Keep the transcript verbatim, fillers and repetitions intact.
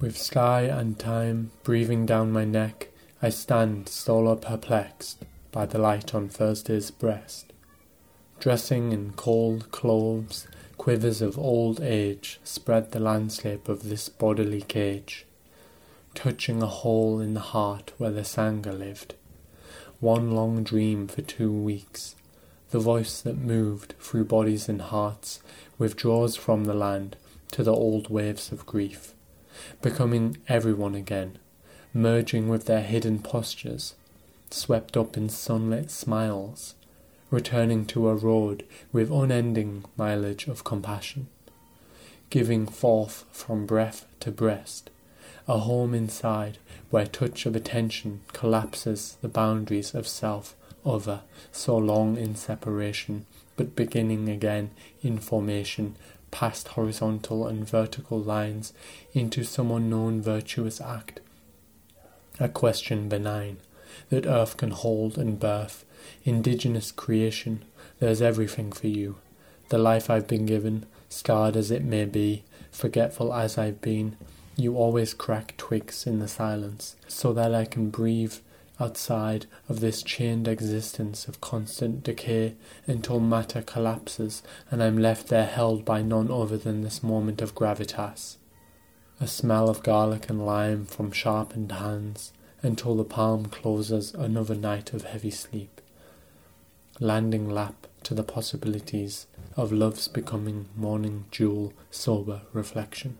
With sky and time breathing down my neck, I stand solar perplexed by the light on Thursday's breast. Dressing in cold clothes, quivers of old age spread the landscape of this bodily cage, touching a hole in the heart where the Sangha lived. One long dream for two weeks, the voice that moved through bodies and hearts withdraws from the land to the old waves of grief, becoming everyone again, merging with their hidden postures, swept up in sunlit smiles, returning to a road with unending mileage of compassion, giving forth from breath to breast, a home inside where touch of attention collapses the boundaries of self, other, so long in separation, but beginning again in formation, past horizontal and vertical lines into some unknown virtuous act, a question benign, that earth can hold and birth, indigenous creation, there's everything for you, the life I've been given, scarred as it may be, forgetful as I've been, you always crack twigs in the silence, so that I can breathe outside of this chained existence of constant decay until matter collapses and I'm left there held by none other than this moment of gravitas. A smell of garlic and lime from sharpened hands until the palm closes another night of heavy sleep. Landing lap to the possibilities of love's becoming morning jewel sober reflection.